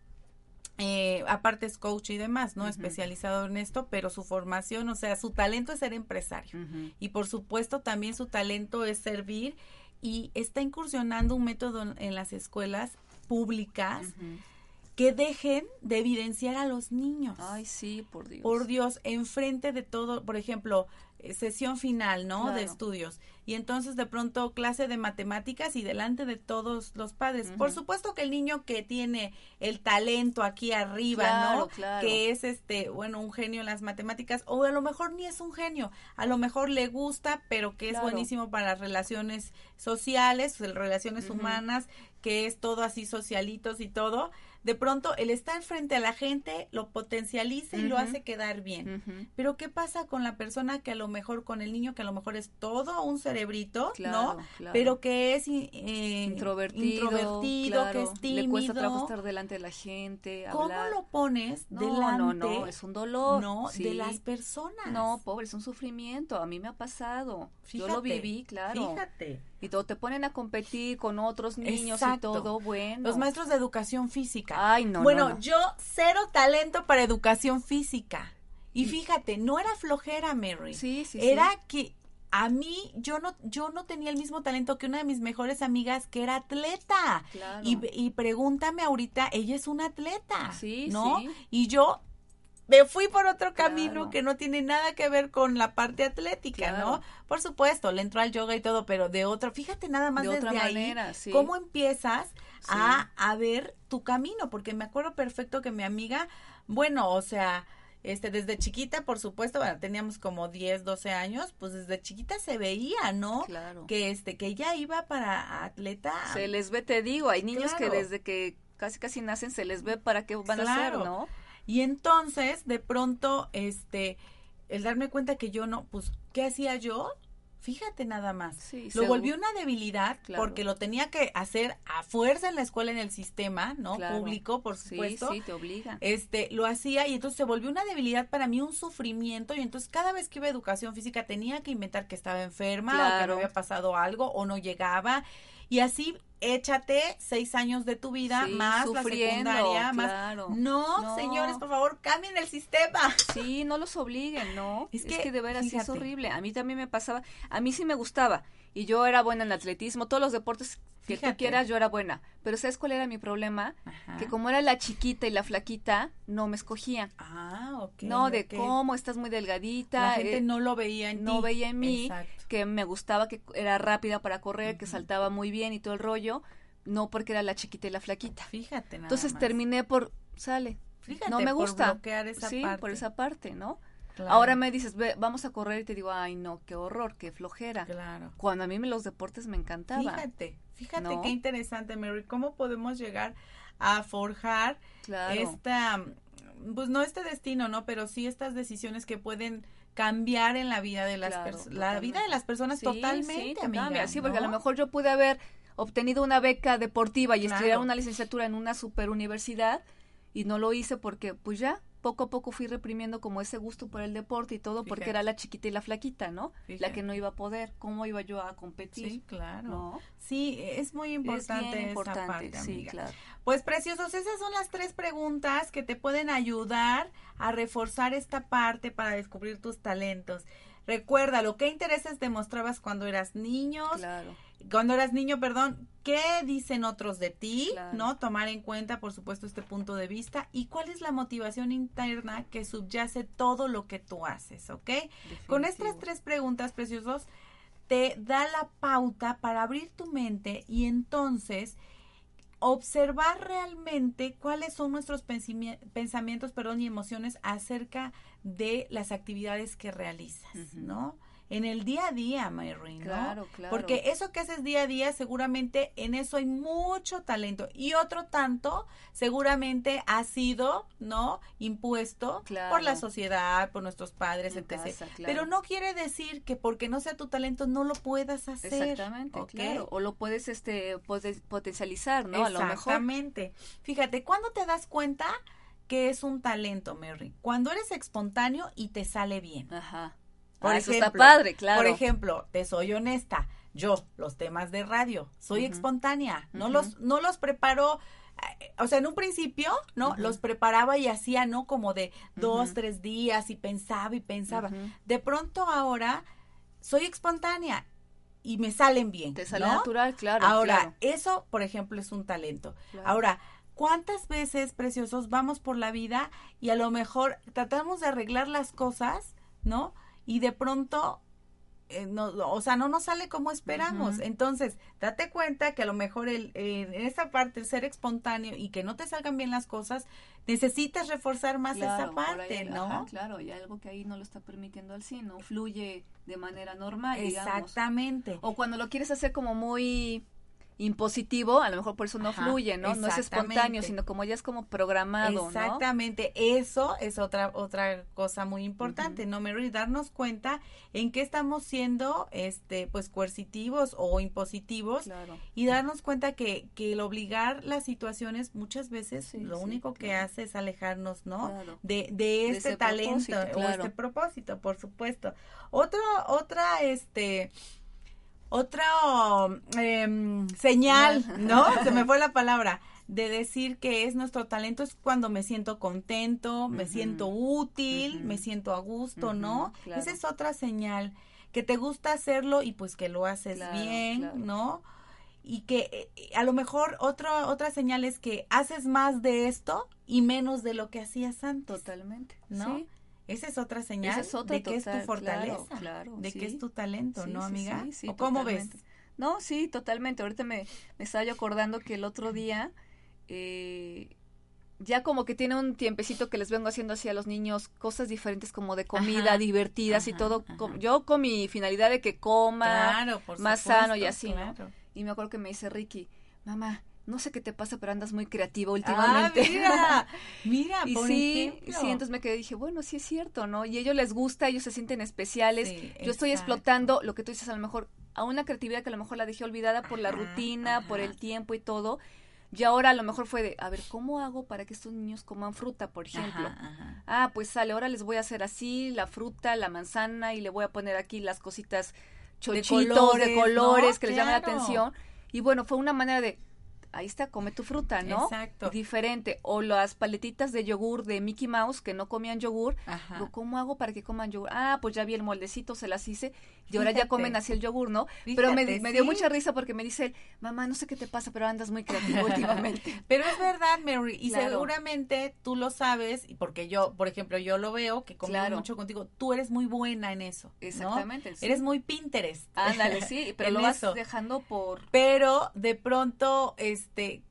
eh, aparte es coach y demás, ¿no? Uh-huh. Especializado en esto, pero su formación, o sea, su talento es ser empresario. Uh-huh. Y por supuesto también su talento es servir y está incursionando un método en las escuelas públicas uh-huh. que dejen de evidenciar a los niños. Ay, sí, por Dios. Por Dios, enfrente de todo, por ejemplo... sesión final, ¿no? Claro. De estudios. Y entonces, de pronto, clase de matemáticas y delante de todos los padres. Uh-huh. Por supuesto que el niño que tiene el talento aquí arriba, claro, ¿no? Claro. Que es, este, bueno, un genio en las matemáticas, o a lo mejor ni es un genio, a lo mejor le gusta, pero que es claro. buenísimo para las relaciones sociales, relaciones uh-huh. humanas, que es todo así socialitos y todo. De pronto, el estar frente a la gente lo potencializa y uh-huh. lo hace quedar bien. Uh-huh. Pero, ¿qué pasa con la persona que a lo mejor con el niño que a lo mejor es todo un cerebrito, claro, ¿no? Claro. Pero que es eh, introvertido, introvertido claro. que es tímido. Le cuesta trabajo estar delante de la gente, hablar. ¿Cómo lo pones no, delante? No, no, no, es un dolor. No, sí. de las personas. No, pobre, es un sufrimiento, a mí me ha pasado. Fíjate, yo lo viví, claro. Fíjate. Y todo, te ponen a competir con otros niños exacto. y todo, bueno. Los maestros de educación física. Ay, no, bueno, no, no. yo cero talento para educación física. Y fíjate, no era flojera, Mary. Sí, sí, era sí. que a mí, yo no yo no tenía el mismo talento que una de mis mejores amigas que era atleta. Claro. Y, y pregúntame ahorita, ella es una atleta, sí, ¿no? Sí. Y yo me fui por otro camino claro. que no tiene nada que ver con la parte atlética, claro. ¿no? Por supuesto, le entró al yoga y todo, pero de otra, fíjate nada más de desde otra manera, ahí, sí. cómo empiezas sí. a, a ver tu camino, porque me acuerdo perfecto que mi amiga, bueno, o sea... Este, desde chiquita, por supuesto, bueno, teníamos como diez, doce años, pues desde chiquita se veía, ¿no? Claro. Que este, que ella iba para atleta. Se les ve, te digo, hay niños claro. que desde que casi casi nacen se les ve para qué van claro. a hacer, ¿no? Y entonces, de pronto, este, el darme cuenta que yo no, pues, ¿qué hacía yo? Fíjate nada más, sí, lo volvió una debilidad, claro, porque lo tenía que hacer a fuerza en la escuela, en el sistema, ¿no? Claro. Público, por supuesto. Sí, sí, te obliga. Este, lo hacía y entonces se volvió una debilidad para mí, un sufrimiento, y entonces cada vez que iba a educación física tenía que inventar que estaba enferma, claro, o que no había pasado algo, o no llegaba, y así échate seis años de tu vida, sí, más la secundaria, más, claro. No, no, señores, por favor, cambien el sistema. Sí, no los obliguen, ¿no? Es que, es que de veras, fíjate, es horrible. A mí también me pasaba, a mí sí me gustaba, y yo era buena en atletismo, todos los deportes que fíjate, tú quieras, yo era buena. Pero ¿sabes cuál era mi problema? Ajá. Que como era la chiquita y la flaquita, no me escogían. Ah, ok. No, de okay, cómo estás muy delgadita. La gente eh, no lo veía en no ti. No veía en mí. Exacto. Que me gustaba, que era rápida para correr, uh-huh, que saltaba muy bien y todo el rollo. No porque era la chiquita y la flaquita. Fíjate nada Entonces más. terminé por, sale, fíjate, no me gusta. Por bloquear esa sí, parte. por esa parte, ¿no? Claro. Ahora me dices, ve, vamos a correr, y te digo, ay no, qué horror, qué flojera. Claro. Cuando a mí me, los deportes me encantaban. Fíjate, fíjate ¿no? Qué interesante, Mary, cómo podemos llegar a forjar, claro, esta, pues no este destino, ¿no? Pero sí estas decisiones que pueden cambiar en la vida de las, claro, la vida de las personas, sí, totalmente, sí, amiga, cambia, sí, ¿no? Porque a lo mejor yo pude haber obtenido una beca deportiva y, claro, estudiar una licenciatura en una super universidad y no lo hice porque, pues ya, poco a poco fui reprimiendo como ese gusto por el deporte y todo, porque fíjate, era la chiquita y la flaquita, ¿no? Fíjate. La que no iba a poder, ¿cómo iba yo a competir? Sí, claro. ¿No? Sí, es muy importante, es bien importante esa parte, sí, amiga. Claro. Pues, preciosos, esas son las tres preguntas que te pueden ayudar a reforzar esta parte para descubrir tus talentos. Recuérdalo, ¿qué intereses demostrabas cuando eras niño? Claro. Cuando eras niño, perdón, ¿qué dicen otros de ti? Claro. ¿No? Tomar en cuenta, por supuesto, este punto de vista. ¿Y cuál es la motivación interna que subyace todo lo que tú haces? ¿Ok? Definitivo. Con estas tres preguntas, preciosos, te da la pauta para abrir tu mente y entonces observar realmente cuáles son nuestros pensamientos, perdón, y emociones acerca de las actividades que realizas, uh-huh, ¿no? En el día a día, Mary, ¿no? Claro, claro. Porque eso que haces día a día, seguramente en eso hay mucho talento. Y otro tanto, seguramente ha sido, ¿no? Impuesto, claro, por la sociedad, por nuestros padres, en etcétera. Casa, claro. Pero no quiere decir que porque no sea tu talento no lo puedas hacer. Exactamente, ¿okay? Claro. O lo puedes este potencializar, ¿no? A lo mejor. Exactamente. Fíjate, ¿cuándo te das cuenta que es un talento, Mary? Cuando eres espontáneo y te sale bien. Ajá. Por ah, ejemplo, eso está padre, claro. Por ejemplo, te soy honesta, yo, los temas de radio, soy, uh-huh, espontánea, no, uh-huh, los, no los preparo, eh, o sea, en un principio, ¿no? Uh-huh. Los preparaba y hacía, ¿no? Como de dos, uh-huh, tres días y pensaba y pensaba. Uh-huh. De pronto ahora soy espontánea y me salen bien. Te sale, ¿no?, natural, claro. Ahora, claro, eso, por ejemplo, es un talento. Claro. Ahora, ¿cuántas veces, preciosos, vamos por la vida y a lo mejor tratamos de arreglar las cosas, ¿no? Y de pronto, eh, no, o sea, no nos sale como esperamos. Uh-huh. Entonces, date cuenta que a lo mejor el, eh, en esa parte, el ser espontáneo y que no te salgan bien las cosas, necesitas reforzar más, claro, esa parte, ahí, ¿no? Ajá, claro, y algo que ahí no lo está permitiendo al sí, no fluye de manera normal, exactamente, digamos. O cuando lo quieres hacer como muy impositivo, a lo mejor por eso no, ajá, fluye, ¿no? No es espontáneo, sino como ya es como programado, exactamente, ¿no? Eso es otra otra cosa muy importante, uh-huh, ¿no, Mary? Darnos cuenta en qué estamos siendo, este, pues, coercitivos o impositivos, claro, y darnos cuenta que, que el obligar las situaciones muchas veces, sí, lo sí, único que, claro, hace es alejarnos, ¿no? Claro. De, de este de talento, claro, o este propósito, por supuesto. Otro, otra, este... Otra eh, señal, ¿no? Se me fue la palabra, de decir que es nuestro talento es cuando me siento contento, uh-huh, me siento útil, uh-huh, me siento a gusto, uh-huh, ¿no? Claro. Esa es otra señal, que te gusta hacerlo y pues que lo haces, claro, bien, claro, ¿no? Y que eh, a lo mejor otra otra señal es que haces más de esto y menos de lo que hacías antes. Totalmente, ¿no? Sí. Esa es otra señal es otra de que total, es tu fortaleza, claro, claro, de sí, que es tu talento, sí, ¿no, amiga? Sí, sí, sí, ¿o cómo totalmente ves? No, sí, totalmente. Ahorita me, me estaba yo acordando que el otro día, eh, ya como que tiene un tiempecito que les vengo haciendo así a los niños cosas diferentes como de comida, ajá, divertidas, ajá, y todo. Con, yo con mi finalidad de que coma, claro, por más supuesto, sano y así, claro, ¿no? Y me acuerdo que me dice Ricky, mamá, no sé qué te pasa, pero andas muy creativa últimamente. Ah, mira, mira, y por sí, ejemplo. Sí, entonces me quedé y dije, bueno, sí es cierto, ¿no? Y a ellos les gusta, ellos se sienten especiales. Sí, yo exacto. estoy explotando lo que tú dices, a lo mejor, a una creatividad que a lo mejor la dejé olvidada por ajá, la rutina, ajá. por el tiempo y todo. Y ahora a lo mejor fue de, a ver, ¿cómo hago para que estos niños coman fruta, por ejemplo? Ajá, ajá. Ah, pues sale, ahora les voy a hacer así, la fruta, la manzana, y le voy a poner aquí las cositas chochitos, de colores, de colores ¿no? que claro. les llaman la atención. Y bueno, fue una manera de, ahí está, come tu fruta, ¿no? Exacto. Diferente. O las paletitas de yogur de Mickey Mouse, que no comían yogur. Ajá. Digo, ¿cómo hago para que coman yogur? Ah, pues ya vi el moldecito, se las hice, y ahora Fíjate. ya comen así el yogur, ¿no? Fíjate, pero me, ¿sí? me dio mucha risa porque me dice él, mamá, no sé qué te pasa, pero andas muy creativo últimamente. Pero es verdad, Mary, y claro. seguramente tú lo sabes, porque yo, por ejemplo, yo lo veo, que como claro. mucho contigo, tú eres muy buena en eso. Exactamente. ¿no? Sí. Eres muy Pinterest. Ándale, sí, pero lo vas eso. dejando por... Pero de pronto... es Este,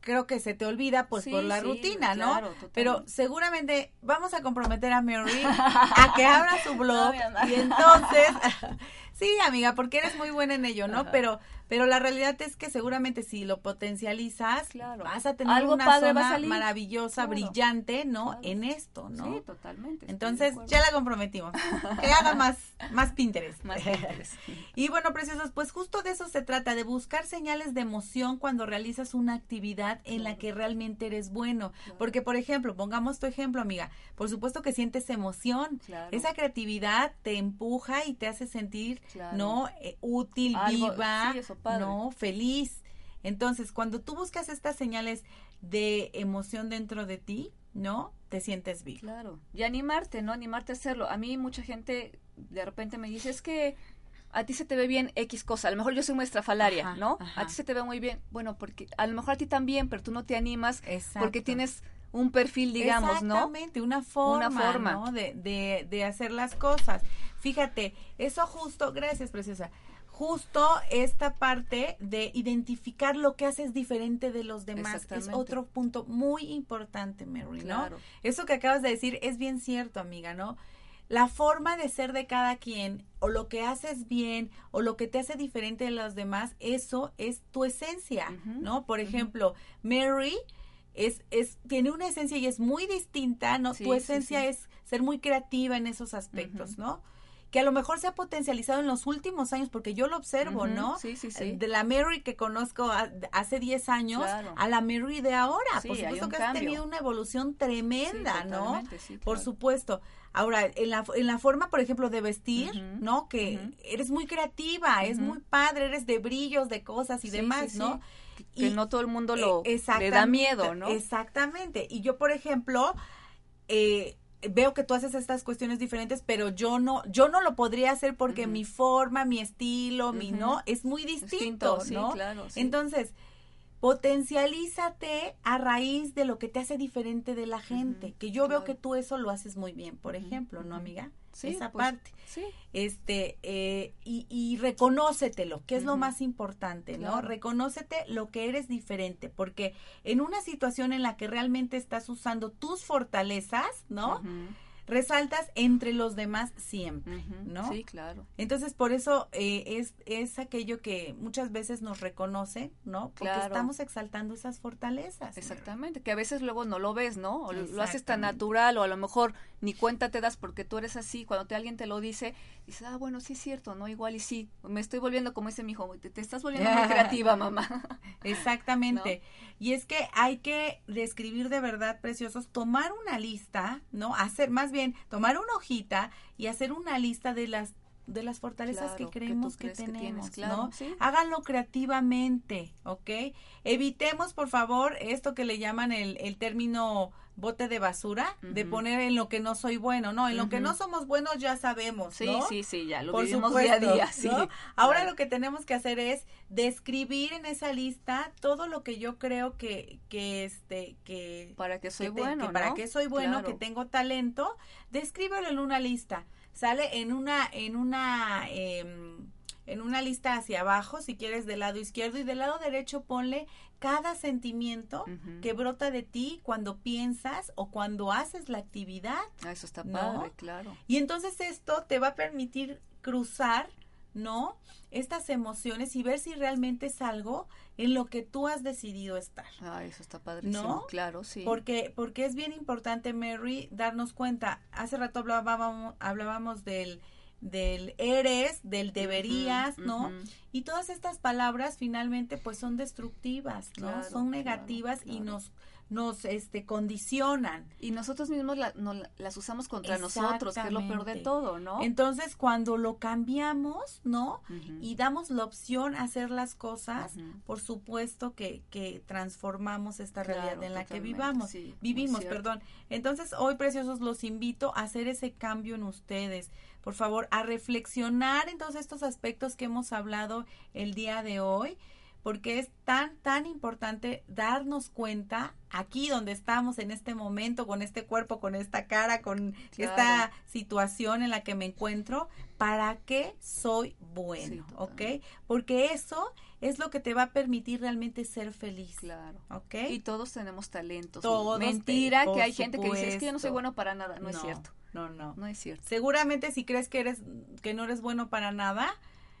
creo que se te olvida pues sí, por la sí, rutina, ¿no? Claro, pero seguramente vamos a comprometer a Mary a que abra su blog no, y entonces, sí, amiga, porque eres muy buena en ello, ¿no? Ajá. Pero pero la realidad es que seguramente si lo potencializas, claro. vas a tener Algo una padre zona va a salir. maravillosa, claro. brillante, ¿no? Claro. En esto, ¿no? Sí, totalmente. Entonces, ya la comprometimos. Que haga más, más Pinterest. Más Pinterest. Y bueno, preciosos, pues justo de eso se trata, de buscar señales de emoción cuando realizas una actividad en claro. la que realmente eres bueno. Claro. Porque, por ejemplo, pongamos tu ejemplo, amiga, por supuesto que sientes emoción. Claro. Esa creatividad te empuja y te hace sentir, claro. ¿no? Eh, útil, Algo, viva. Sí, eso Padre. No, feliz. Entonces, cuando tú buscas estas señales de emoción dentro de ti, ¿no? Te sientes vivo. Claro. Y animarte, ¿no? Animarte a hacerlo. A mí mucha gente de repente me dice, es que a ti se te ve bien X cosa. A lo mejor yo soy muy estrafalaria, ajá, ¿no? Ajá. A ti se te ve muy bien. Bueno, porque a lo mejor a ti también, pero tú no te animas Exacto. porque tienes un perfil, digamos, Exactamente, ¿no? Exactamente, una forma, una forma. ¿no? De, de, de hacer las cosas. Fíjate, eso justo, gracias, preciosa. Justo esta parte de identificar lo que haces diferente de los demás es otro punto muy importante, Mary, ¿no? Claro. Eso que acabas de decir es bien cierto, amiga, ¿no? La forma de ser de cada quien o lo que haces bien o lo que te hace diferente de los demás, eso es tu esencia, uh-huh. ¿no? Por uh-huh. ejemplo, Mary es, es, tiene una esencia y es muy distinta, ¿no? Sí, tu esencia sí, sí. es ser muy creativa en esos aspectos, uh-huh. ¿no? Que a lo mejor se ha potencializado en los últimos años, porque yo lo observo, uh-huh, ¿no? Sí, sí, sí. De la Mary que conozco a, hace diez años claro. a la Mary de ahora. Sí, por supuesto que cambio. Has tenido una evolución tremenda, sí, ¿no? Sí, claro. Por supuesto. Ahora, en la, en la forma, por ejemplo, de vestir, uh-huh, ¿no? Que uh-huh. eres muy creativa, uh-huh. es muy padre, eres de brillos, de cosas y sí, demás, sí, ¿no? Sí. Que y, no todo el mundo lo eh, le da miedo, ¿no? Exactamente. Y yo, por ejemplo, eh, veo que tú haces estas cuestiones diferentes, pero yo no, yo no lo podría hacer porque uh-huh. mi forma, mi estilo, uh-huh. mi no, es muy distinto, distinto ¿no? Sí, claro, sí. Entonces, potencialízate a raíz de lo que te hace diferente de la gente, uh-huh. que yo claro. veo que tú eso lo haces muy bien, por ejemplo, uh-huh. ¿no, amiga? Sí, esa pues, parte. Sí. Este, eh, y, y reconócetelo, que es uh-huh. lo más importante, ¿no? Claro. Reconócete lo que eres diferente, porque en una situación en la que realmente estás usando tus fortalezas, ¿no? Uh-huh. Resaltas entre los demás siempre, uh-huh. ¿no? Sí, claro. Entonces, por eso eh, es, es aquello que muchas veces nos reconoce, ¿no? Porque claro. estamos exaltando esas fortalezas. Exactamente, ¿no? Que a veces luego no lo ves, ¿no? O lo haces tan natural, o a lo mejor ni cuenta te das porque tú eres así. Cuando te, alguien te lo dice, dices, ah, bueno, sí es cierto, ¿no? Igual y sí, me estoy volviendo, como dice mi hijo, te, te estás volviendo muy creativa, mamá. Exactamente. ¿No? Y es que hay que describir de verdad, preciosos, tomar una lista, ¿no? Hacer, más bien Bien, tomar una hojita y hacer una lista de las de las fortalezas claro, que creemos que, que tenemos, que tienes, claro, ¿no? ¿Sí? Háganlo creativamente, ¿ok? Evitemos, por favor, esto que le llaman el, el término bote de basura, uh-huh. de poner en lo que no soy bueno, ¿no? En lo uh-huh. que no somos buenos ya sabemos, sí, ¿no? Sí, sí, sí, ya lo por vivimos supuesto, día a día, sí. ¿no? Ahora claro. lo que tenemos que hacer es describir en esa lista todo lo que yo creo que, que este, que... Para que soy que te, bueno, que ¿no? Para que soy bueno, claro. que tengo talento, descríbelo en una lista. Sale en una, en una, eh, en una lista hacia abajo, si quieres, del lado izquierdo y del lado derecho ponle cada sentimiento uh-huh. que brota de ti cuando piensas o cuando haces la actividad. Ah, eso está padre, ¿no? Claro. Y entonces esto te va a permitir cruzar, ¿no? Estas emociones y ver si realmente es algo en lo que tú has decidido estar. Ah, eso está padrísimo, ¿no? Claro, sí. Porque, porque es bien importante, Mary, darnos cuenta. Hace rato hablábamos, hablábamos del, del eres, del deberías, uh-huh, ¿no? Uh-huh. Y todas estas palabras finalmente pues son destructivas, ¿no? Claro, son negativas, claro, claro. Y nos... nos este condicionan. Y nosotros mismos la, no, las usamos contra nosotros, que es lo peor de todo, ¿no? Entonces, cuando lo cambiamos, ¿no? Uh-huh. Y damos la opción a hacer las cosas, uh-huh, por supuesto que, que transformamos esta claro, realidad en la que vivamos, sí, vivimos, perdón. Entonces, hoy, preciosos, los invito a hacer ese cambio en ustedes. Por favor, a reflexionar en todos estos aspectos que hemos hablado el día de hoy, porque es tan, tan importante darnos cuenta aquí donde estamos en este momento, con este cuerpo, con esta cara, con claro. esta situación en la que me encuentro, para qué soy bueno, sí, ¿ok? Porque eso es lo que te va a permitir realmente ser feliz, claro, ¿ok? Y todos tenemos talentos. Todos. Mentira te, que hay supuesto. gente que dice, es que yo no soy bueno para nada, no, no es cierto. No, no. No es cierto. Seguramente si crees que, eres, que no eres bueno para nada,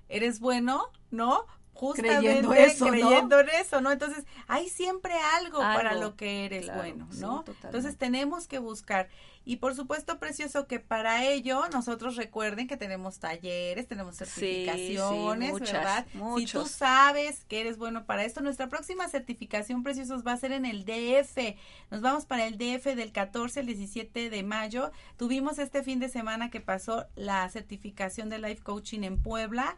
eres bueno, ¿no?, justamente creyendo, eso, creyendo ¿no? en eso, ¿no? Entonces, hay siempre algo, algo para lo que eres claro, bueno, ¿no? Sí, entonces, tenemos que buscar. Y, por supuesto, precioso, que para ello, nosotros recuerden que tenemos talleres, tenemos certificaciones, sí, sí, muchas, ¿verdad? Muchos. Si tú sabes que eres bueno para esto, nuestra próxima certificación, preciosos, va a ser en el D F. Nos vamos para el D F del catorce al diecisiete de mayo. Tuvimos este fin de semana que pasó la certificación de Life Coaching en Puebla.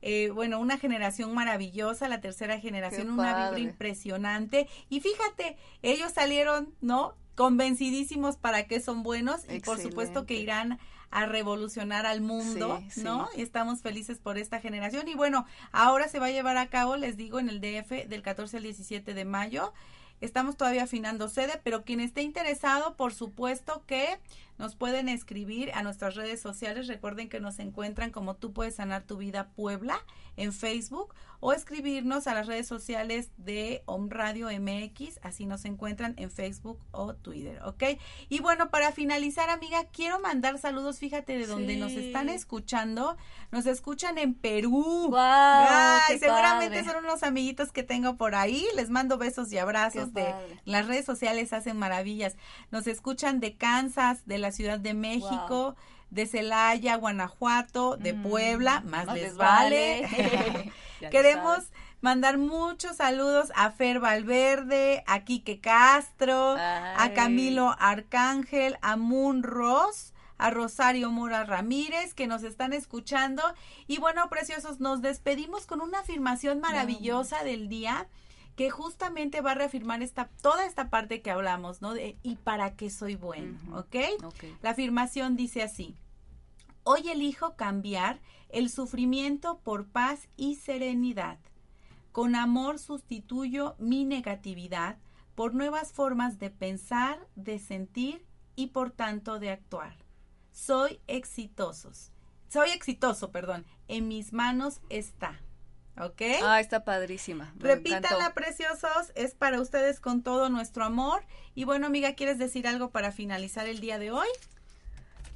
Eh, bueno, una generación maravillosa, la tercera generación, una vibra impresionante. Y fíjate, ellos salieron, ¿no?, convencidísimos para que son buenos. Excelente. Y por supuesto que irán a revolucionar al mundo, sí, ¿no? Sí. Y estamos felices por esta generación. Y bueno, ahora se va a llevar a cabo, les digo, en el D F del catorce al diecisiete de mayo. Estamos todavía afinando sede, pero quien esté interesado, por supuesto que nos pueden escribir a nuestras redes sociales. Recuerden que nos encuentran como Tú Puedes Sanar Tu Vida Puebla en Facebook, o escribirnos a las redes sociales de Om Radio M X. Así nos encuentran en Facebook o Twitter, ¿ok? Y bueno, para finalizar, amiga, quiero mandar saludos. Fíjate de donde sí. nos están escuchando. Nos escuchan en Perú. Wow, Ay, seguramente padre. son unos amiguitos que tengo por ahí. Les mando besos y abrazos. De, las redes sociales hacen maravillas. Nos escuchan de Kansas, de la Ciudad de México, wow. de Celaya, Guanajuato, de mm, Puebla, más, más les, les vale. vale. Queremos mandar muchos saludos a Fer Valverde, a Quique Castro, Ay. a Camilo Arcángel, a Moon Ross, a Rosario Mora Ramírez, que nos están escuchando. Y bueno, preciosos, nos despedimos con una afirmación maravillosa no. del día, que justamente va a reafirmar esta toda esta parte que hablamos, ¿no? De, ¿y para qué soy bueno? Uh-huh. ¿Okay? ¿Ok? La afirmación dice así: hoy elijo cambiar el sufrimiento por paz y serenidad. Con amor sustituyo mi negatividad por nuevas formas de pensar, de sentir y por tanto de actuar. Soy exitosos. Soy exitoso, perdón. En mis manos está. ¿Ok? Ah, está padrísima. Repítanla, preciosos, es para ustedes con todo nuestro amor. Y bueno, amiga, ¿quieres decir algo para finalizar el día de hoy?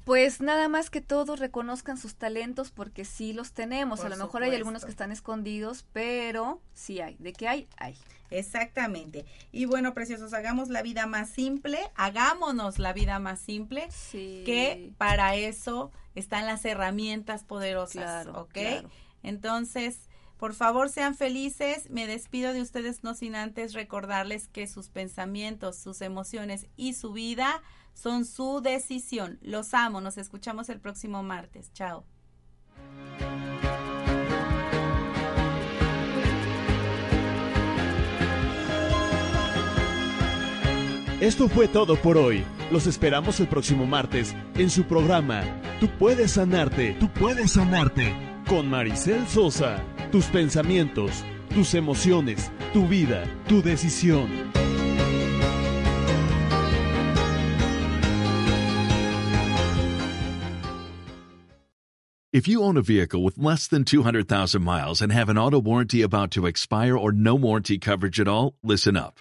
Pues nada más que todos reconozcan sus talentos, porque sí los tenemos. Por A lo supuesto. mejor hay algunos que están escondidos, pero sí hay. ¿De qué hay? Hay. Exactamente. Y bueno, preciosos, hagamos la vida más simple, hagámonos la vida más simple, sí. que para eso están las herramientas poderosas. Claro, ¿ok? Claro. Entonces, por favor, sean felices. Me despido de ustedes no sin antes recordarles que sus pensamientos, sus emociones y su vida son su decisión. Los amo. Nos escuchamos el próximo martes. Chao. Esto fue todo por hoy. Los esperamos el próximo martes en su programa Tú Puedes Sanarte. Tú Puedes Sanarte. Con Maricel Sosa. Tus pensamientos, tus emociones, tu vida, tu decisión. If you own a vehicle with less than two hundred thousand miles and have an auto warranty about to expire or no warranty coverage at all, listen up.